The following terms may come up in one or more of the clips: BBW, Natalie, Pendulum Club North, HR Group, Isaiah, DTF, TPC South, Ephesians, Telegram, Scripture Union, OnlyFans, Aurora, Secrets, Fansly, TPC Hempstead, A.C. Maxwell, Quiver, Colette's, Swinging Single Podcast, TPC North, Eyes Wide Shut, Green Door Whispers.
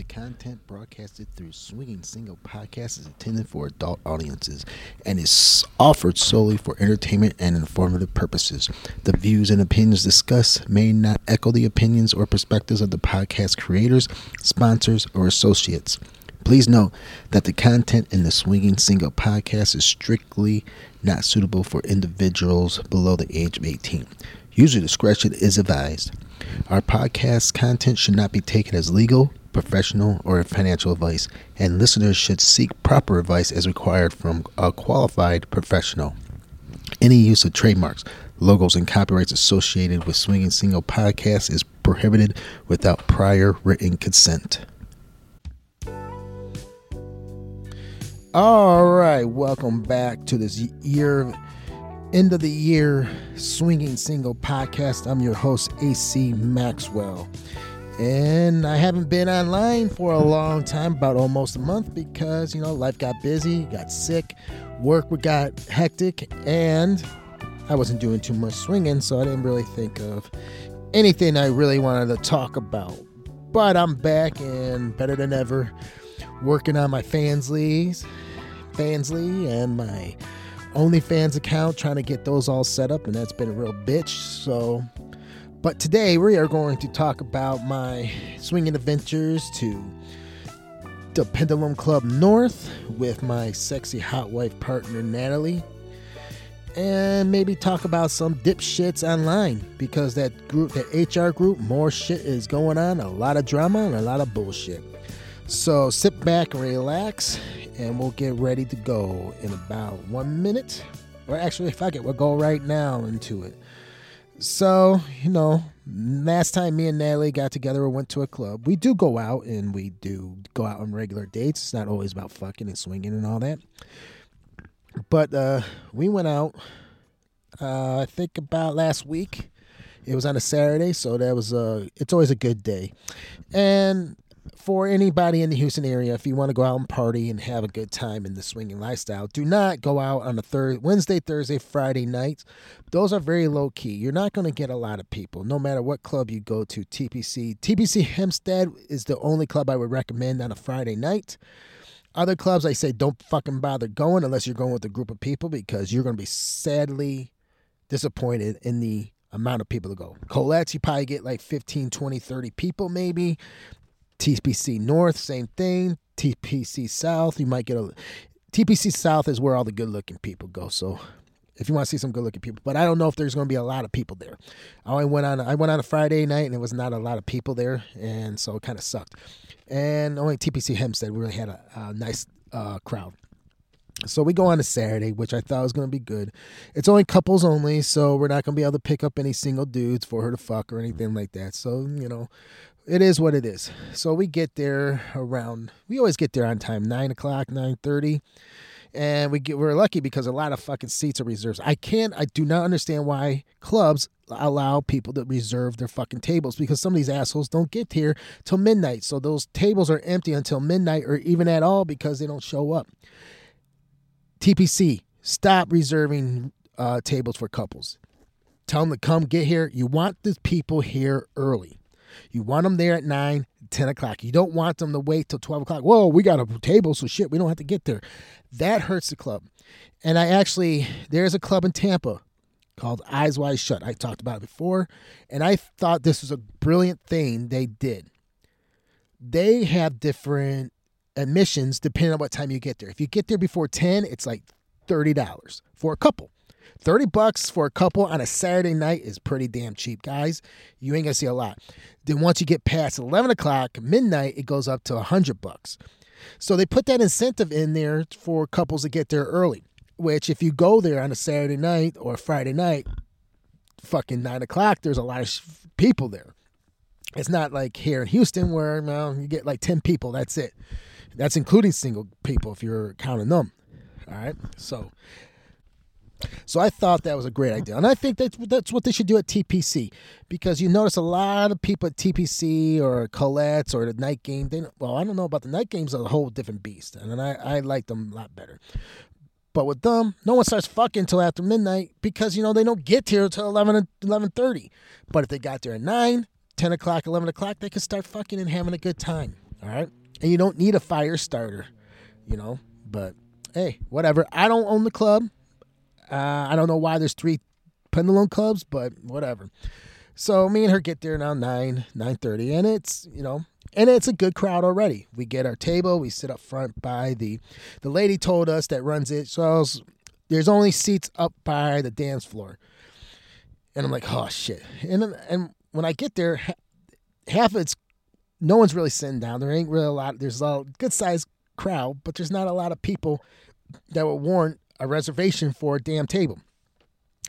The content broadcasted through Swinging Single Podcast is intended for adult audiences and is offered solely for entertainment and informative purposes. The views and opinions discussed may not echo the opinions or perspectives of the podcast creators, sponsors, or associates. Please note that the content in the Swinging Single Podcast is strictly not suitable for individuals below the age of 18. User discretion is advised. Our podcast content should not be taken as legal, professional, or financial advice, and listeners should seek proper advice as required from a qualified professional. Any use of trademarks, logos, and copyrights associated with Swinging Single Podcast is prohibited without prior written consent. All right, welcome back to this end of the year Swinging Single Podcast. I'm your host, A.C. Maxwell, and I haven't been online for a long time, about almost a month, because life got busy, got sick, work got hectic, and I wasn't doing too much swinging, so I didn't really think of anything I really wanted to talk about. But I'm back and better than ever, working on my Fansly and my OnlyFans account, trying to get those all set up, and that's been a real bitch. But today we are going to talk about my swinging adventures to the Pendulum Club North with my sexy hot wife partner Natalie, and maybe talk about some dipshits online, because that group, the HR group, more shit is going on, a lot of drama and a lot of bullshit. So sit back and relax, and we'll get ready to go in about 1 minute. Or actually, fuck it, we'll go right now into it. So, last time me and Natalie got together and went to a club. We do go out, and we do go out on regular dates. It's not always about fucking and swinging and all that. But we went out, I think about last week. It was on a Saturday, so that was it's always a good day. And for anybody in the Houston area, if you want to go out and party and have a good time in the swinging lifestyle, do not go out on a Wednesday, Thursday, Friday nights. Those are very low key. You're not going to get a lot of people, no matter what club you go to. TPC Hempstead is the only club I would recommend on a Friday night. Other clubs, I say don't fucking bother going unless you're going with a group of people, because you're going to be sadly disappointed in the amount of people to go. Colette's, you probably get like 15, 20, 30 people maybe. TPC North, same thing. TPC South, you might get TPC South is where all the good-looking people go. So if you want to see some good-looking people, but I don't know if there's going to be a lot of people there. I went on a Friday night, and it was not a lot of people there, and so it kind of sucked. And only TPC Hempstead really had a nice crowd. So we go on a Saturday, which I thought was going to be good. It's only couples only, so we're not going to be able to pick up any single dudes for her to fuck or anything like that. So, it is what it is. So we get there we always get there on time, 9 o'clock, 9:30. And we're lucky because a lot of fucking seats are reserved. I do not understand why clubs allow people to reserve their fucking tables, because some of these assholes don't get here till midnight. So those tables are empty until midnight, or even at all, because they don't show up. TPC, stop reserving tables for couples. Tell them to come get here. You want these people here early. You want them there at 9, 10 o'clock. You don't want them to wait till 12 o'clock. Whoa, we got a table, so shit, we don't have to get there. That hurts the club. And there's a club in Tampa called Eyes Wide Shut. I talked about it before, and I thought this was a brilliant thing they did. They have different admissions depending on what time you get there. If you get there before 10, it's like $30 for a couple. $30 for a couple on a Saturday night is pretty damn cheap, guys. You ain't gonna see a lot. Then once you get past 11 o'clock, midnight, it goes up to $100. So they put that incentive in there for couples to get there early, which if you go there on a Saturday night or Friday night, fucking 9 o'clock, there's a lot of people there. It's not like here in Houston where you get like 10 people, that's it. That's including single people if you're counting them. All right, So I thought that was a great idea. And I think that's what they should do at TPC, because you notice a lot of people at TPC or Colette's or the night game. I don't know about the night games, are a whole different beast. And I like them a lot better. But with them, no one starts fucking until after midnight, because, they don't get here until 11:30. But if they got there at 9, 10 o'clock, 11 o'clock, they could start fucking and having a good time. all right? And you don't need a fire starter, you know, but hey, whatever. I don't own the club. I don't know why there's 3 Pendulum clubs, but whatever. So me and her get there now 9:30, and it's, you know, and it's a good crowd already. We get our table, we sit up front by the lady told us that runs it. So I was, there's only seats up by the dance floor, and I'm like, oh shit. And when I get there, half of it's no one's really sitting down. There ain't really a lot. There's a good sized crowd, but there's not a lot of people that would warrant a reservation for a damn table.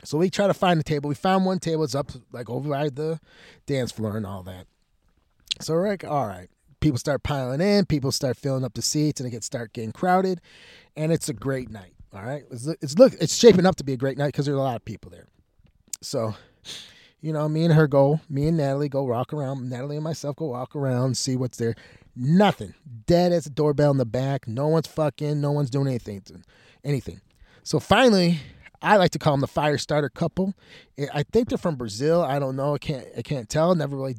So we try to find a table. We found one table. It's up like over by the dance floor and all that. So we're like, all right. People start piling in. People start filling up the seats, and it gets start getting crowded. And it's a great night. All right. It's shaping up to be a great night because there's a lot of people there. So, you know, me and Natalie go walk around. Natalie and myself go walk around, see what's there. Nothing. Dead as a doorbell in the back. No one's fucking. No one's doing anything. So finally, I like to call them the fire starter couple. I think they're from Brazil. I don't know. I can't tell. Never really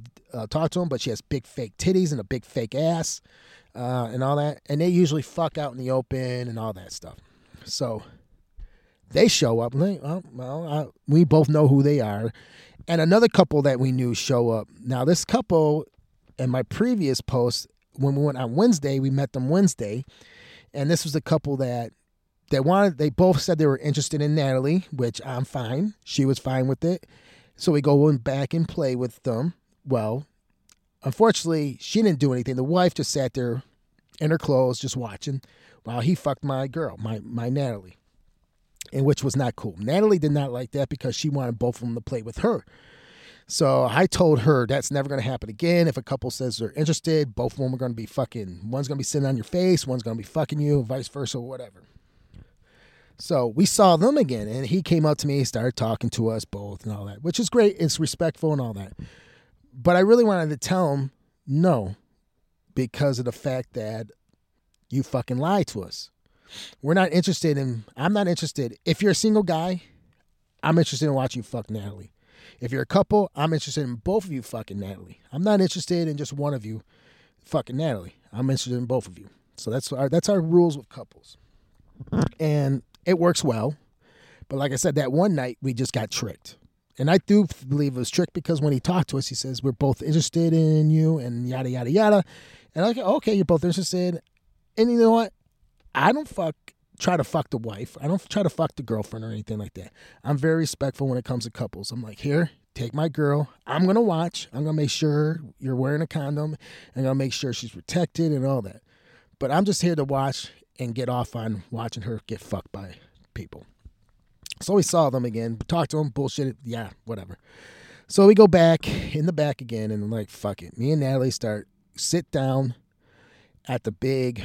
talked to them, but she has big fake titties and a big fake ass and all that. And they usually fuck out in the open and all that stuff. So they show up. We both know who they are. And another couple that we knew show up. Now, this couple, in my previous post, when we went on Wednesday, we met them Wednesday. And this was the couple that, they both said they were interested in Natalie, which I'm fine. She was fine with it. So we go back and play with them. Well, unfortunately, she didn't do anything. The wife just sat there in her clothes just watching while he fucked my girl, my Natalie, and which was not cool. Natalie did not like that because she wanted both of them to play with her. So I told her that's never going to happen again. If a couple says they're interested, both of them are going to be fucking, one's going to be sitting on your face, one's going to be fucking you, vice versa, whatever. So we saw them again, and he came up to me, started talking to us both and all that, which is great. It's respectful and all that. But I really wanted to tell him no because of the fact that you fucking lied to us. We're not interested in – I'm not interested. If you're a single guy, I'm interested in watching you fuck Natalie. If you're a couple, I'm interested in both of you fucking Natalie. I'm not interested in just one of you fucking Natalie. I'm interested in both of you. So that's our rules with couples. And – it works well, but like I said, that one night we just got tricked. And I do believe it was tricked because when he talked to us, he says, we're both interested in you and yada, yada, yada. And I'm like, okay, you're both interested. And you know what? I don't try to fuck the wife. I don't try to fuck the girlfriend or anything like that. I'm very respectful when it comes to couples. I'm like, here, take my girl. I'm going to watch. I'm going to make sure you're wearing a condom. I'm going to make sure she's protected and all that. But I'm just here to watch and get off on watching her get fucked by people. So we saw them again, talked to them, bullshit, yeah, whatever. So we go back, in the back again, and I'm like, fuck it. Me and Natalie sit down at the big,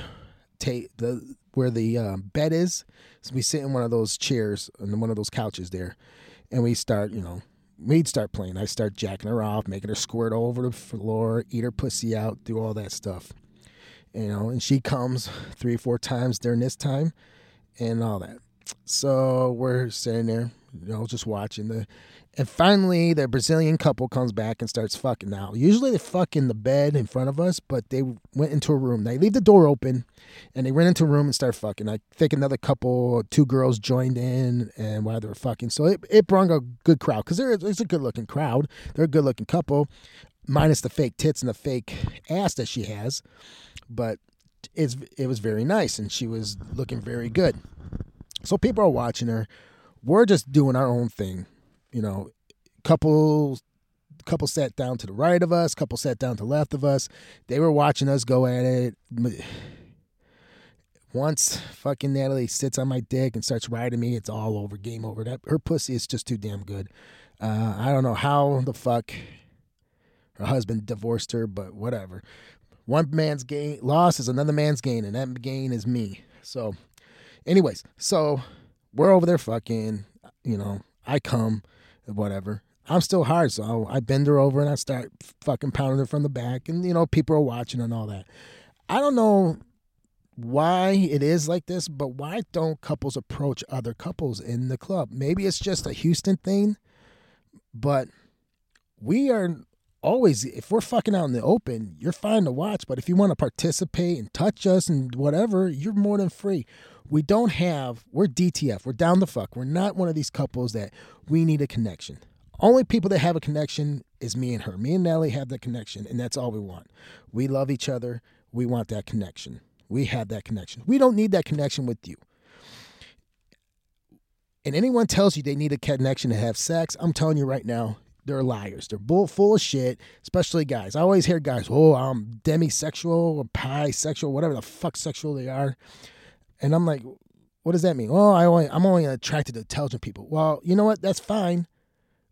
where the bed is. So we sit in one of those chairs, and one of those couches there, and we start, you know, we'd start playing. I start jacking her off, making her squirt over the floor, eat her pussy out, do all that stuff. You know, and she comes 3 or 4 times during this time and all that. So we're sitting there, you know, just watching. And finally, the Brazilian couple comes back and starts fucking now. Usually they fuck in the bed in front of us, but they went into a room. They leave the door open, and they went into a room and start fucking. I think another couple, 2 girls joined in and while they were fucking. So it brought a good crowd because it's a good-looking crowd. They're a good-looking couple, minus the fake tits and the fake ass that she has. But it was very nice, and she was looking very good. So people are watching her. We're just doing our own thing. You know, couple sat down to the right of us, couple sat down to the left of us. They were watching us go at it. Once fucking Natalie sits on my dick and starts riding me, it's all over, game over. Her pussy is just too damn good. I don't know how the fuck her husband divorced her, but whatever. One man's loss is another man's gain, and that gain is me. So anyways, so we're over there fucking, you know, I come, whatever. I'm still hard, so I bend her over and I start fucking pounding her from the back, and, you know, people are watching and all that. I don't know why it is like this, but why don't couples approach other couples in the club? Maybe it's just a Houston thing, but we are always, if we're fucking out in the open, you're fine to watch. But if you want to participate and touch us and whatever, you're more than free. We don't have, we're DTF. We're down the fuck. We're not one of these couples that we need a connection. Only people that have a connection is me and her. Me and Natalie have that connection, and that's all we want. We love each other. We want that connection. We have that connection. We don't need that connection with you. And anyone tells you they need a connection to have sex, I'm telling you right now, they're liars. They're full of shit, especially guys. I always hear guys, oh, I'm demisexual or bisexual, whatever the fuck sexual they are. And I'm like, what does that mean? Oh, I'm only attracted to intelligent people. Well, you know what? That's fine.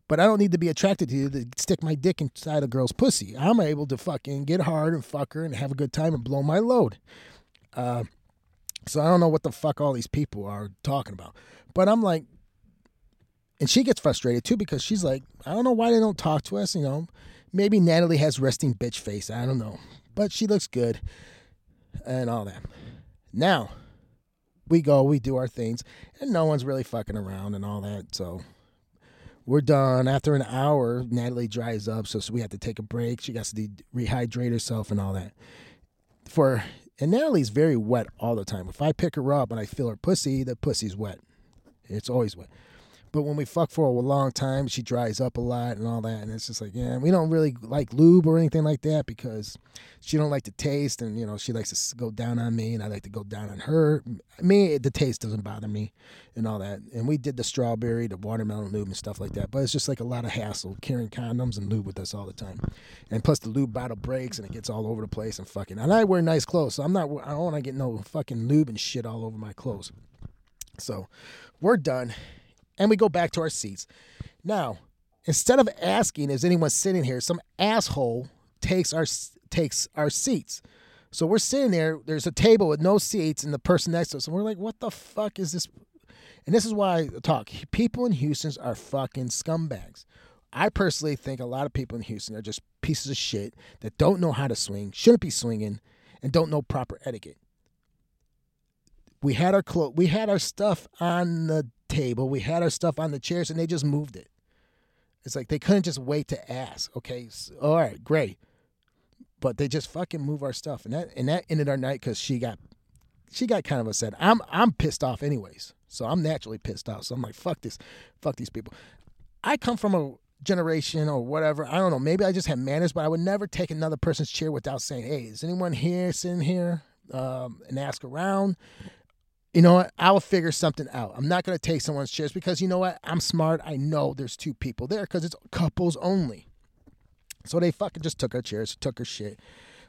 But I don't need to be attracted to you to stick my dick inside a girl's pussy. I'm able to fucking get hard and fuck her and have a good time and blow my load. So I don't know what the fuck all these people are talking about. But I'm like, and she gets frustrated too because she's like, I don't know why they don't talk to us. You know, maybe Natalie has resting bitch face. I don't know. But she looks good and all that. Now, we go, we do our things, and no one's really fucking around and all that, so... We're done. After an hour, Natalie dries up, so we have to take a break. She has to rehydrate herself and all that. And Natalie's very wet all the time. If I pick her up and I feel her pussy, the pussy's wet. It's always wet. But when we fuck for a long time, she dries up a lot and all that. And it's just like, yeah, we don't really like lube or anything like that because she don't like the taste. And, you know, she likes to go down on me and I like to go down on her. Me, the taste doesn't bother me and all that. And we did the strawberry, the watermelon lube and stuff like that. But it's just like a lot of hassle carrying condoms and lube with us all the time. And plus the lube bottle breaks and it gets all over the place and fucking. And I wear nice clothes, so I don't want to get no fucking lube and shit all over my clothes. So we're done. And we go back to our seats. Now, instead of asking, is anyone sitting here? Some asshole takes our seats. So we're sitting there. There's a table with no seats and the person next to us. And we're like, what the fuck is this? And this is why I talk. People in Houston are fucking scumbags. I personally think a lot of people in Houston are just pieces of shit that don't know how to swing, shouldn't be swinging, and don't know proper etiquette. We had our stuff on the table. We had our stuff on the chairs, and they just moved it. It's like they couldn't just wait to ask. Okay, so, all right, great, but they just fucking move our stuff, and that ended our night because she got kind of upset. I'm pissed off anyways, so I'm naturally pissed off. So I'm like, fuck this, fuck these people. I come from a generation or whatever. I don't know. Maybe I just have manners, but I would never take another person's chair without saying, hey, is anyone here sitting here? And ask around. You know what? I will figure something out. I'm not going to take someone's chairs because, you know what? I'm smart. I know there's two people there because it's couples only. So they fucking just took our chairs, took our shit.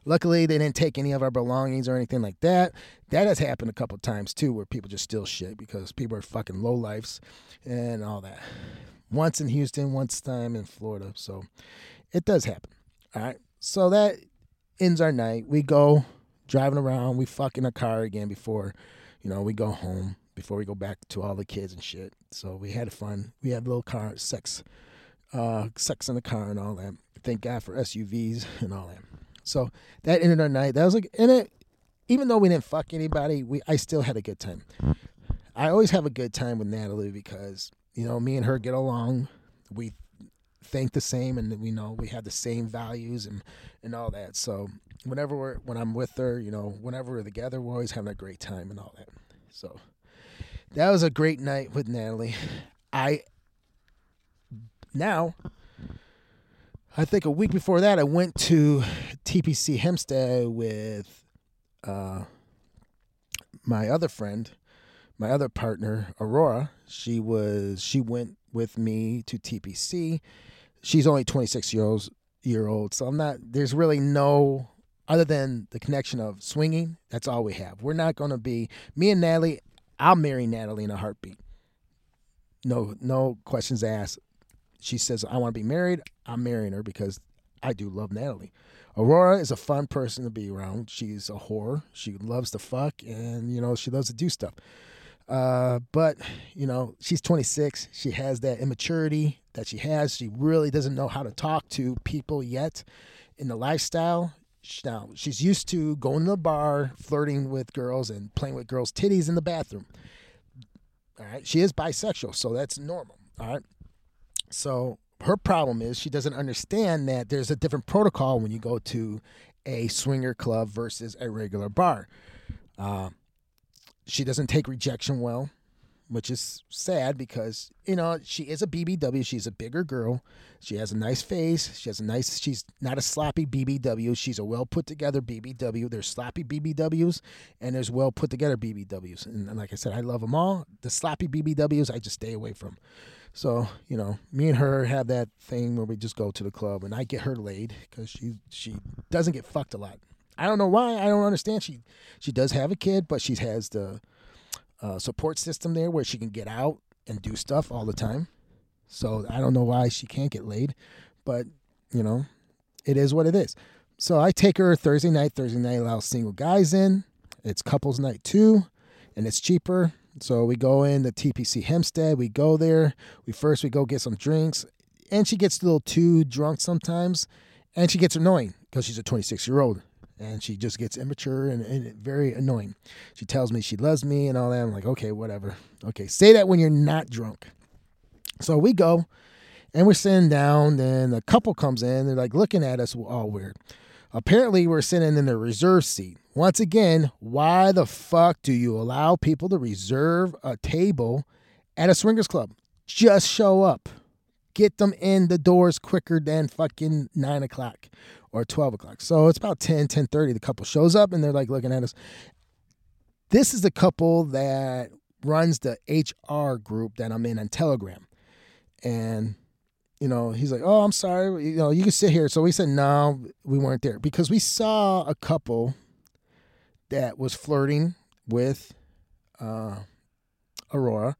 Luckily, they didn't take any of our belongings or anything like that. That has happened a couple times, too, where people just steal shit because people are fucking lowlifes and all that. Once in Houston, once time in Florida. So it does happen. All right. So that ends our night. We go driving around. We fuck in a car again before... You know, we go home before we go back to all the kids and shit. So we had fun. We had little car sex in the car and all that. Thank God for SUVs and all that. So that ended our night. That was like, and it, even though we didn't fuck anybody, I still had a good time. I always have a good time with Natalie because, you know, me and her get along. We think the same, and we know we have the same values and all that. So when I'm with her, you know, whenever we're together, we're always having a great time and all that. So that was a great night with Natalie. I think a week before that, I went to TPC Hempstead with my other friend, my other partner, Aurora. She went with me to TPC. She's only 26 years old, so there's really no, other than the connection of swinging, that's all we have. We're not going to be, me and Natalie, I'll marry Natalie in a heartbeat. No questions asked. She says, I want to be married, I'm marrying her because I do love Natalie. Aurora is a fun person to be around. She's a whore. She loves to fuck, and, you know, she loves to do stuff. But, you know, she's 26. She has that immaturity that she has. She really doesn't know how to talk to people yet in the lifestyle. Now, she's used to going to the bar, flirting with girls, and playing with girls' titties in the bathroom. All right. She is bisexual, so that's normal. All right. So her problem is she doesn't understand that there's a different protocol when you go to a swinger club versus a regular bar. She doesn't take rejection well, which is sad because, you know, she is a BBW. She's a bigger girl. She has a nice face. She has a nice, she's not a sloppy BBW. She's a well put together BBW. There's sloppy BBWs and there's well put together BBWs. And like I said, I love them all. The sloppy BBWs, I just stay away from. So, you know, me and her have that thing where we just go to the club and I get her laid because she doesn't get fucked a lot. I don't know why. I don't understand. She does have a kid, but she has the support system there where she can get out and do stuff all the time. So I don't know why she can't get laid, but, you know, it is what it is. So I take her Thursday night. Thursday night allows single guys in. It's couples night too, and it's cheaper. So we go in to TPC Hempstead. We go there. We go get some drinks, and she gets a little too drunk sometimes, and she gets annoying because she's a 26-year-old. And she just gets immature and very annoying. She tells me she loves me and all that. I'm like, okay, whatever. Okay, say that when you're not drunk. So we go, and we're sitting down, and a couple comes in. They're like looking at us all weird. Apparently, we're sitting in the reserve seat. Once again, why the fuck do you allow people to reserve a table at a swingers club? Just show up. Get them in the doors quicker than fucking 9 o'clock or 12 o'clock. So it's about 10:30. The couple shows up, and they're like looking at us. This is the couple that runs the HR group that I'm in on Telegram. And, you know, he's like, oh, I'm sorry. You know, you can sit here. So we said, no, we weren't there. Because we saw a couple that was flirting with Aurora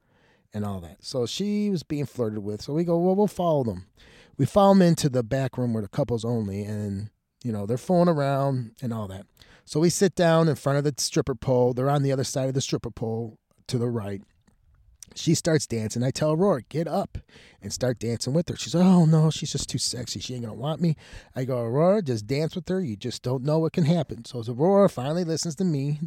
and all that. So she was being flirted with. So we go, well, we'll follow them. We follow them into the back room where the couple's only, and, you know, they're fooling around and all that. So we sit down in front of the stripper pole. They're on the other side of the stripper pole to the right. She starts dancing. I tell Aurora, get up and start dancing with her. She's like, oh, no, she's just too sexy. She ain't going to want me. I go, Aurora, just dance with her. You just don't know what can happen. So Aurora finally listens to me,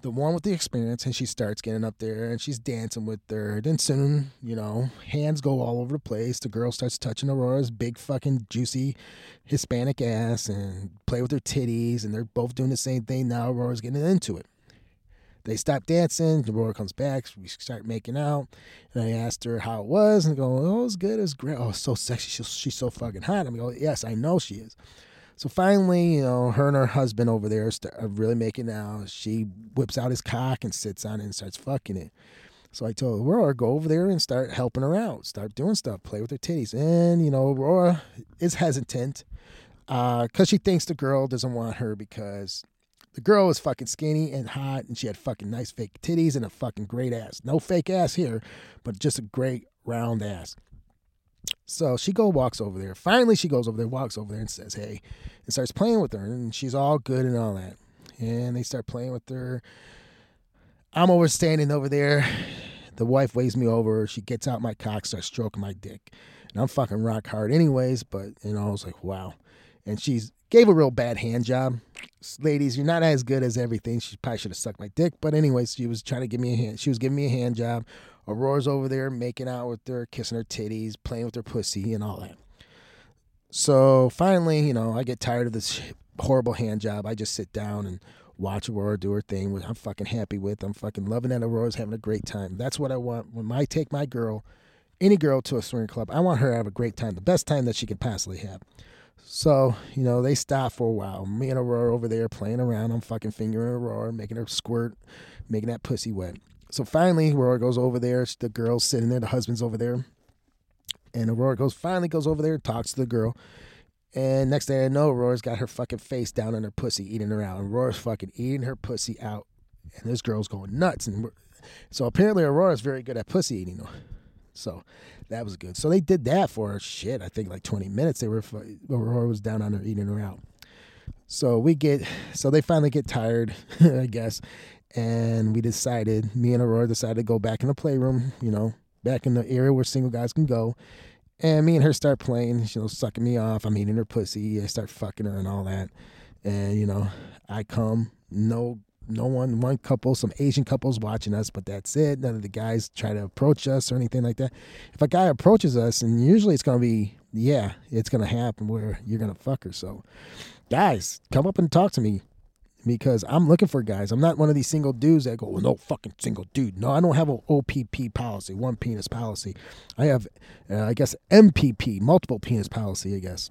the one with the experience, and she starts getting up there, and she's dancing with her. Then soon, you know, hands go all over the place. The girl starts touching Aurora's big fucking juicy Hispanic ass and play with her titties, and they're both doing the same thing. Now Aurora's getting into it. They stop dancing. Aurora comes back. We start making out, and I asked her how it was, and I go, oh, it was good. It was great. Oh, so sexy. She's so fucking hot. I'm going, yes, I know she is. So finally, you know, her and her husband over there are really making out. She whips out his cock and sits on it and starts fucking it. So I told Aurora, go over there and start helping her out. Start doing stuff. Play with her titties. And, you know, Aurora is hesitant because she thinks the girl doesn't want her because the girl is fucking skinny and hot and she had fucking nice fake titties and a fucking great ass. No fake ass here, but just a great round ass. So she walks over there. Finally, she goes over there, walks over there and says, hey, and starts playing with her. And she's all good and all that. And they start playing with her. I'm standing over there. The wife waves me over. She gets out my cock, starts stroking my dick. And I'm fucking rock hard anyways, but, you know, I was like, wow. And she gave a real bad hand job. Ladies, you're not as good as everything. She probably should have sucked my dick. But anyways, she was trying to give me a hand. She was giving me a hand job. Aurora's over there making out with her, kissing her titties, playing with her pussy and all that. So finally, you know, I get tired of this horrible hand job. I just sit down and watch Aurora do her thing, which I'm fucking happy with. I'm fucking loving that Aurora's having a great time. That's what I want. When I take my girl, any girl, to a swinging club, I want her to have a great time, the best time that she can possibly have. So, you know, they stop for a while. Me and Aurora over there playing around. I'm fucking fingering Aurora, making her squirt, making that pussy wet. So finally, Aurora goes over there. The girl's sitting there. The husband's over there. And Aurora finally goes over there and talks to the girl. And next thing I know, Aurora's got her fucking face down on her pussy, eating her out. And Aurora's fucking eating her pussy out. And this girl's going nuts. And so apparently Aurora's very good at pussy eating. So that was good. So they did that for, shit, I think like 20 minutes. Aurora was down on her, eating her out. So they finally get tired, I guess. And me and Aurora decided to go back in the playroom, you know, back in the area where single guys can go. And me and her start playing, you know, sucking me off. I'm eating her pussy. I start fucking her and all that. And, you know, I come, no one couple, some Asian couples watching us, but that's it. None of the guys try to approach us or anything like that. If a guy approaches us, and usually it's going to be, it's going to happen where you're going to fuck her. So guys, come up and talk to me because I'm looking for guys. I'm not one of these single dudes that go, well, no fucking single dude. No, I don't have an OPP policy, one penis policy. I have, I guess, MPP, multiple penis policy, I guess.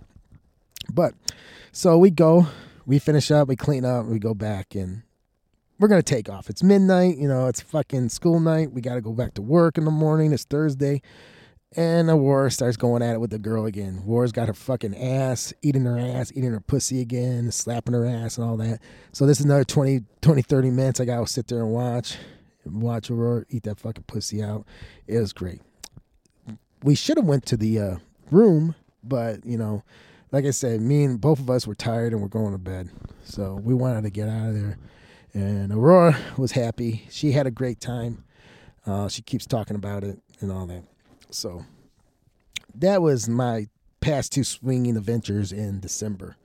But so we go, we finish up, we clean up, we go back, and we're going to take off. It's midnight, it's fucking school night. We got to go back to work in the morning. It's Thursday. And Aurora starts going at it with the girl again. Aurora's got her fucking ass, eating her pussy again, slapping her ass and all that. So this is another 20, 30 minutes. I got to sit there and watch Aurora eat that fucking pussy out. It was great. We should have went to the room, but, like I said, me and both of us were tired and we're going to bed. So we wanted to get out of there. And Aurora was happy. She had a great time. She keeps talking about it and all that. So that was my past two swinging adventures in December.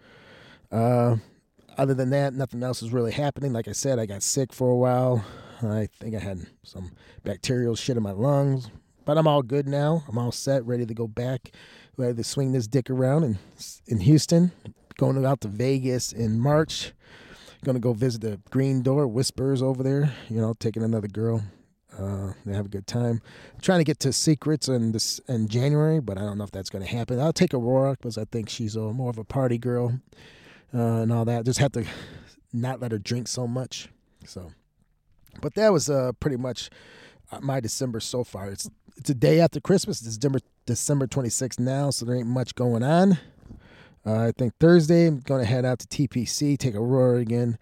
Other than that, nothing else is really happening. Like I said, I got sick for a while. I think I had some bacterial shit in my lungs. But I'm all good now. I'm all set, ready to go back, ready to swing this dick around in Houston. Going out to Vegas in March. Going to go visit the Green Door Whispers over there, taking another girl. They have a good time. I'm trying to get to Secrets in January, but I don't know if that's going to happen. I'll take Aurora because I think she's more of a party girl and all that. Just have to not let her drink so much. So, but that was pretty much my December so far. It's a day after Christmas. It's December 26th now, so there ain't much going on. I think Thursday I'm going to head out to TPC, take Aurora again,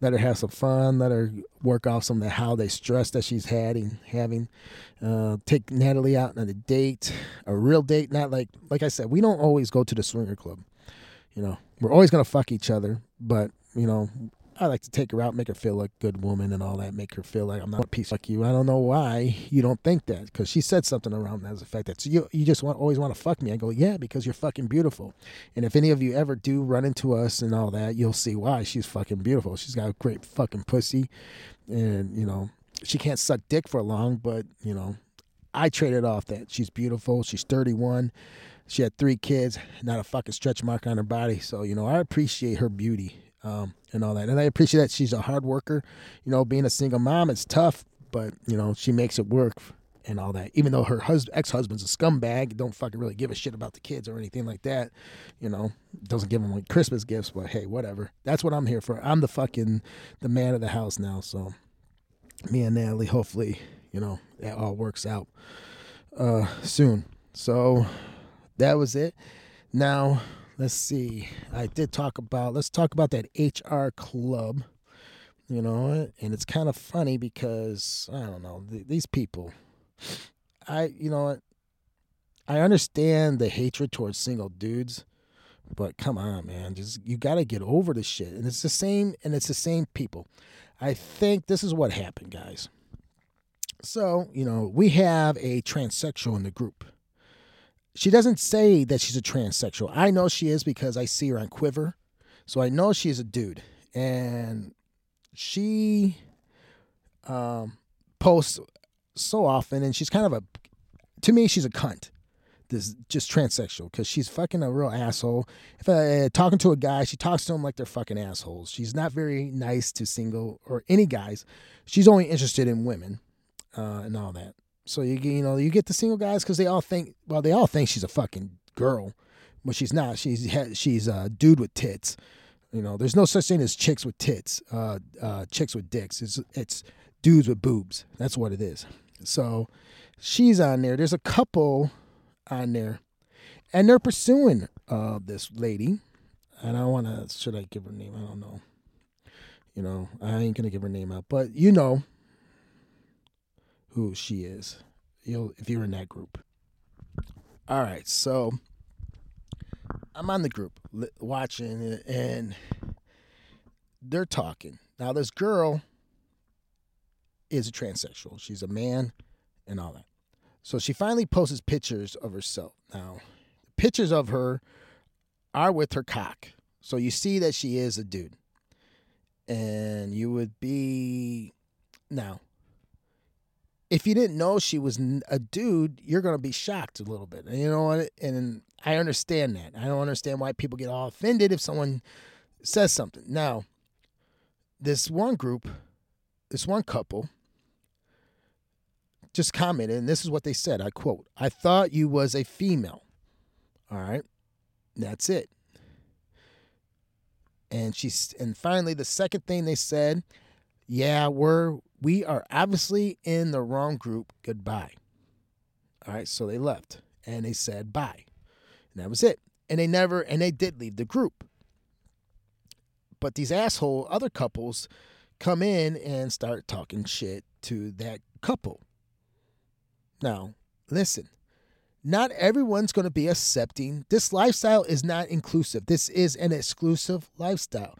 let her have some fun, let her work off some of the holiday stress that she's having. Take Natalie out on a date, a real date, not like I said, we don't always go to the swinger club. We're always going to fuck each other, but, I like to take her out, make her feel like a good woman and all that, make her feel like I'm not a piece like you. I don't know why you don't think that, because she said something around that as a fact that so you just always want to fuck me. I go, yeah, because you're fucking beautiful. And if any of you ever do run into us and all that, you'll see why she's fucking beautiful. She's got a great fucking pussy. And, she can't suck dick for long, but, I traded off that. She's beautiful. She's 31. She had 3 kids, not a fucking stretch mark on her body. So, I appreciate her beauty. And all that. And I appreciate that she's a hard worker. Being a single mom, it's tough, but, she makes it work and all that. Even though her ex-husband's a scumbag, don't fucking really give a shit about the kids or anything like that. Doesn't give them like Christmas gifts, but hey, whatever. That's what I'm here for. I'm the man of the house now. So me and Natalie, hopefully, that all works out soon. So that was it. Now, let's see. Let's talk about that HR club, and it's kind of funny because, I don't know, these people, I understand the hatred towards single dudes, but come on, man, you got to get over this shit. And it's the same people. I think this is what happened, guys. So, we have a transsexual in the group. She doesn't say that she's a transsexual. I know she is because I see her on Quiver. So I know she's a dude. And she posts so often. And she's kind of to me, she's a cunt. This just transsexual. Because she's fucking a real asshole. If talking to a guy, she talks to them like they're fucking assholes. She's not very nice to single or any guys. She's only interested in women and all that. So, you get the single guys because they all think she's a fucking girl, but she's not. She's a dude with tits. There's no such thing as chicks with tits, chicks with dicks. It's dudes with boobs. That's what it is. So she's on there. There's a couple on there, and they're pursuing this lady. And I want to, should I give her name? I don't know. I ain't going to give her name out, but who she is, if you're in that group. All right, so I'm on the group watching, and they're talking. Now, this girl is a transsexual. She's a man and all that. So she finally posts pictures of herself. Now, pictures of her are with her cock. So you see that she is a dude. and you would be now. If you didn't know she was a dude, you're going to be shocked a little bit. And you know what? And I understand that. I don't understand why people get all offended if someone says something. Now, this one group, this one couple just commented, and this is what they said. I quote, "I thought you was a female." All right. That's it. And finally, the second thing they said, "Yeah, we are obviously in the wrong group. Goodbye." All right, so they left and they said bye. And that was it. And they did leave the group. But these other couples come in and start talking shit to that couple. Now, listen, not everyone's going to be accepting. This lifestyle is not inclusive. This is an exclusive lifestyle.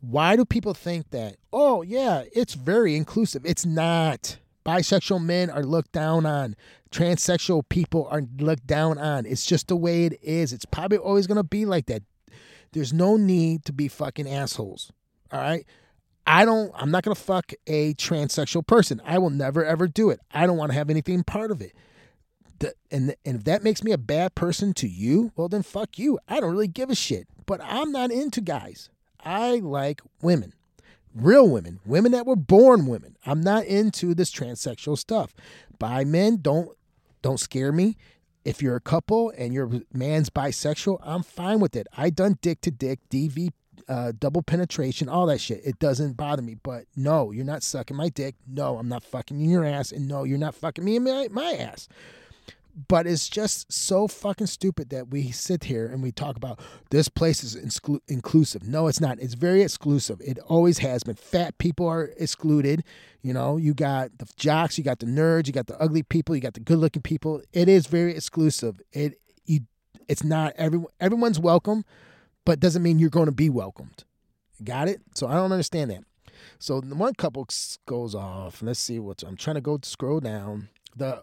Why do people think that? Oh, yeah, it's very inclusive. It's not. Bisexual men are looked down on. Transsexual people are looked down on. It's just the way it is. It's probably always going to be like that. There's no need to be fucking assholes. All right? I'm not going to fuck a transsexual person. I will never, ever do it. I don't want to have anything part of it. And if that makes me a bad person to you, well, then fuck you. I don't really give a shit. But I'm not into guys. I like women, real women, women that were born women. I'm not into this transsexual stuff. Bi men don't scare me. If you're a couple and your man's bisexual, I'm fine with it. I done dick to dick, DV, double penetration, all that shit. It doesn't bother me. But no, you're not sucking my dick. No, I'm not fucking you in your ass. And no, you're not fucking me in my ass. But it's just so fucking stupid that we sit here and we talk about this place is inclusive. No, it's not. It's very exclusive. It always has been. Fat people are excluded. You know, you got the jocks, you got the nerds, you got the ugly people, you got the good looking people. It is very exclusive. It's not everyone's welcome, but doesn't mean you're going to be welcomed. Got it? So I don't understand that. So the one couple goes off. Let's see I'm trying to scroll down. The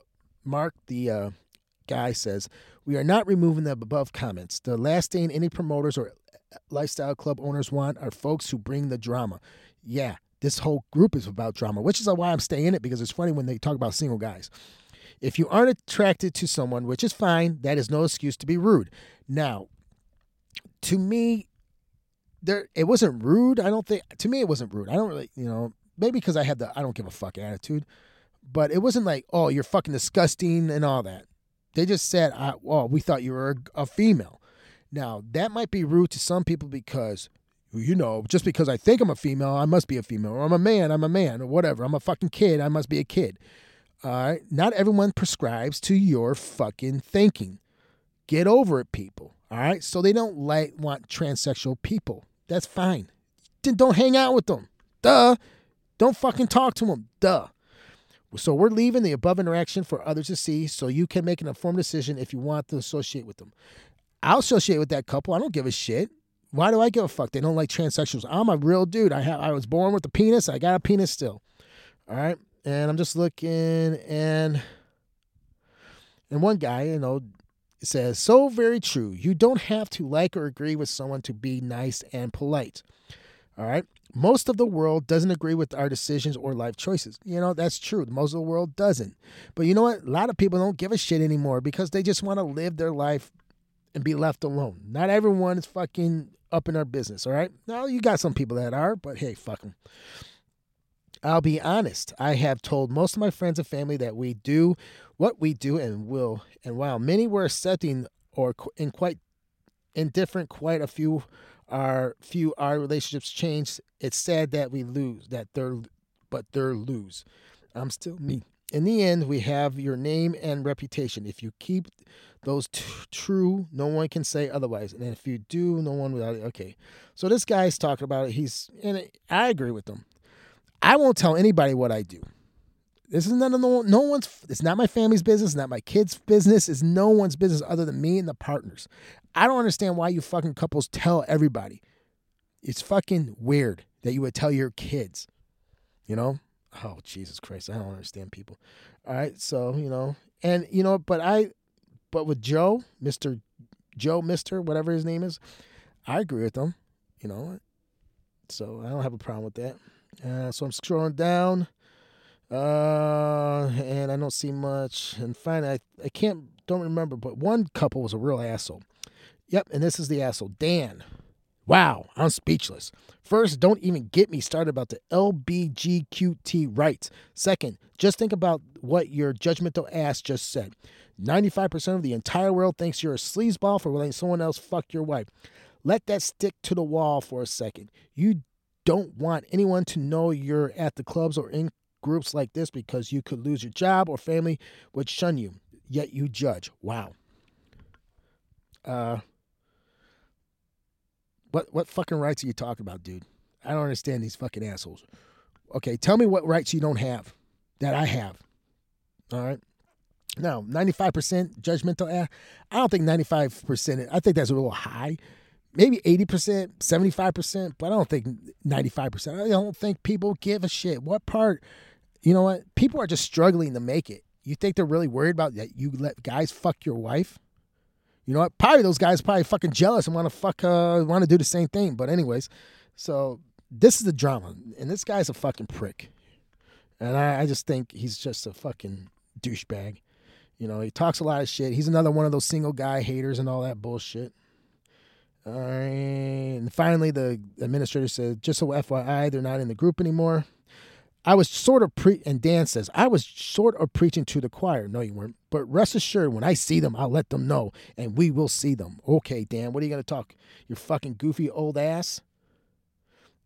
guy says, "We are not removing the above comments. The last thing any promoters or lifestyle club owners want are folks who bring the drama." Yeah, this whole group is about drama, which is why I'm staying in it, because it's funny when they talk about single guys. "If you aren't attracted to someone, which is fine, that is no excuse to be rude." Now, to me, it wasn't rude. I don't think. To me, it wasn't rude. I don't really, maybe because I had the I don't give a fuck attitude. But it wasn't like, "Oh, you're fucking disgusting" and all that. They just said, "Oh, we thought you were a female." Now, that might be rude to some people because, just because I think I'm a female, I must be a female. Or I'm a man, or whatever. I'm a fucking kid, I must be a kid. All right? Not everyone prescribes to your fucking thinking. Get over it, people. All right? So they don't want transsexual people. That's fine. Then don't hang out with them. Duh. Don't fucking talk to them. Duh. So we're leaving the above interaction for others to see so you can make an informed decision if you want to associate with them. I'll associate with that couple. I don't give a shit. Why do I give a fuck? They don't like transsexuals. I'm a real dude. I was born with a penis. I got a penis still. All right? And I'm just looking, and one guy, says, "So very true. You don't have to like or agree with someone to be nice and polite." All right? Most of the world doesn't agree with our decisions or life choices. That's true. Most of the world doesn't. But you know what? A lot of people don't give a shit anymore because they just want to live their life and be left alone. Not everyone is fucking up in our business, all right? Now, you got some people that are, but hey, fuck them. "I'll be honest. I have told most of my friends and family that we do what we do and will. And while many were accepting or quite indifferent, quite a few our relationships change. It's sad that we lose but they're lose. I'm still me. In the end, we have your name and reputation. If you keep those true, no one can say otherwise. And if you do, no one will." Okay. So this guy's talking about it. And I agree with him. I won't tell anybody what I do. This is it's not my family's business, not my kids' business. It's no one's business other than me and the partners. I don't understand why you fucking couples tell everybody. It's fucking weird that you would tell your kids, Oh, Jesus Christ, I don't understand people. All right, so, but with Joe, Mr. whatever his name is, I agree with him. So I don't have a problem with that. So I'm scrolling down. And I don't see much. And finally, I don't remember, but one couple was a real asshole. Yep, and this is the asshole, Dan. Wow, I'm speechless. First, don't even get me started about the LBGQT rights. Second, just think about what your judgmental ass just said. 95% of the entire world thinks you're a sleazeball for letting someone else fuck your wife. Let that stick to the wall for a second. You don't want anyone to know you're at the clubs or in groups like this because you could lose your job or family would shun you. Yet you judge. Wow. What fucking rights are you talking about, dude? I don't understand these fucking assholes. Okay, tell me what rights you don't have that I have. All right? Now, 95% judgmental ass. I don't think 95%. I think that's a little high. Maybe 80%, 75%, but I don't think 95%. I don't think people give a shit. What part? You know what? People are just struggling to make it. You think they're really worried about that you let guys fuck your wife? You know what? Probably those guys probably fucking jealous and want to do the same thing. But anyways, so this is the drama, and this guy's a fucking prick, and I just think he's just a fucking douchebag. You know, he talks a lot of shit. He's another one of those single guy haters and all that bullshit. All right, and finally, the administrator said, "Just so FYI, they're not in the group anymore." And Dan says, I was sort of preaching to the choir. No, you weren't. But rest assured, when I see them, I'll let them know, and we will see them. Okay, Dan, what are you going to talk? Your fucking goofy old ass?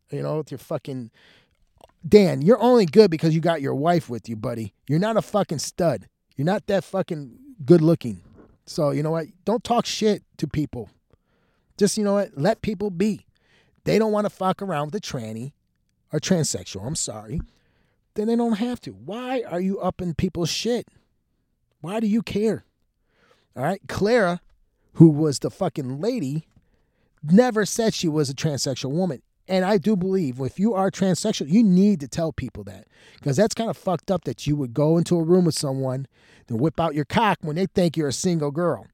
You know, with your fucking... Dan, you're only good because you got your wife with you, buddy. You're not a fucking stud. You're not that fucking good looking. So, you know what? Don't talk shit to people. Just, you know what? Let people be. They don't want to fuck around with a tranny or transsexual. I'm sorry. Then they don't have to. Why are you up in people's shit? Why do you care? All right. Clara, who was the fucking lady, never said she was a transsexual woman. And I do believe if you are transsexual, you need to tell people that, because that's kind of fucked up that you would go into a room with someone and whip out your cock when they think you're a single girl.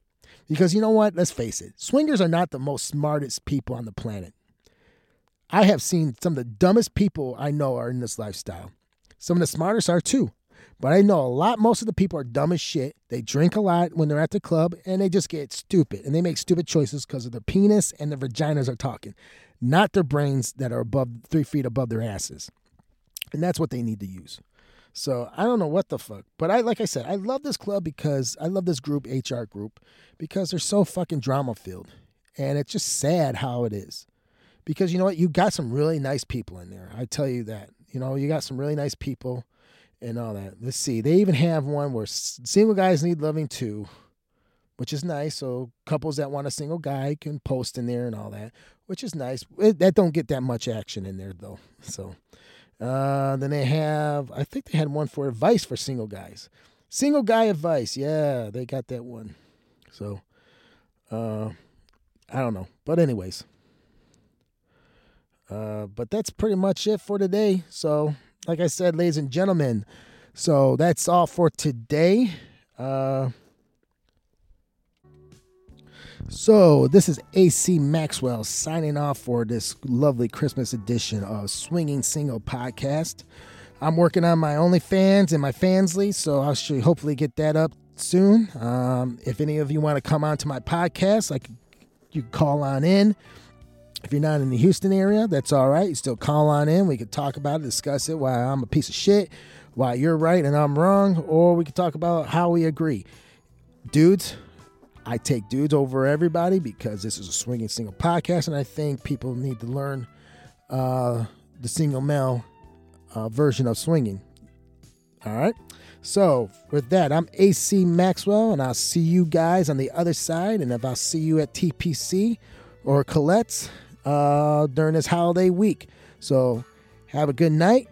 Because you know what? Let's face it. Swingers are not the most smartest people on the planet. I have seen some of the dumbest people I know are in this lifestyle. Some of the smartest are too. But I know most of the people are dumb as shit. They drink a lot when they're at the club, and they just get stupid. And they make stupid choices because of their penis and their vaginas are talking, not their brains that are above 3 feet above their asses. And that's what they need to use. So I don't know what the fuck. But like I said, I love this club because I love this group, HR Group, because they're so fucking drama-filled. And it's just sad how it is. Because you know what? You got some really nice people in there. I tell you that. You know, you got some really nice people and all that. Let's see. They even have one where single guys need loving too, which is nice. So couples that want a single guy can post in there and all that, which is nice. That don't get that much action in there, though. So then they have, I think they had one for advice for single guys. Single guy advice. Yeah, they got that one. So I don't know. But anyways. But that's pretty much it for today. So, like I said, ladies and gentlemen, so that's all for today. So this is A.C. Maxwell signing off for this lovely Christmas edition of Swinging Single Podcast. I'm working on my OnlyFans and my Fansly, so I should hopefully get that up soon. If any of you want to come on to my podcast, you can call on in. If you're not in the Houston area, that's all right. You still call on in. We could talk about it, discuss it, why I'm a piece of shit, why you're right and I'm wrong, or we could talk about how we agree. Dudes, I take dudes over everybody because this is a Swinging Single Podcast, and I think people need to learn the single male version of swinging. All right? So with that, I'm AC Maxwell, and I'll see you guys on the other side. And if I see you at TPC or Colette's, during this holiday week. So have a good night.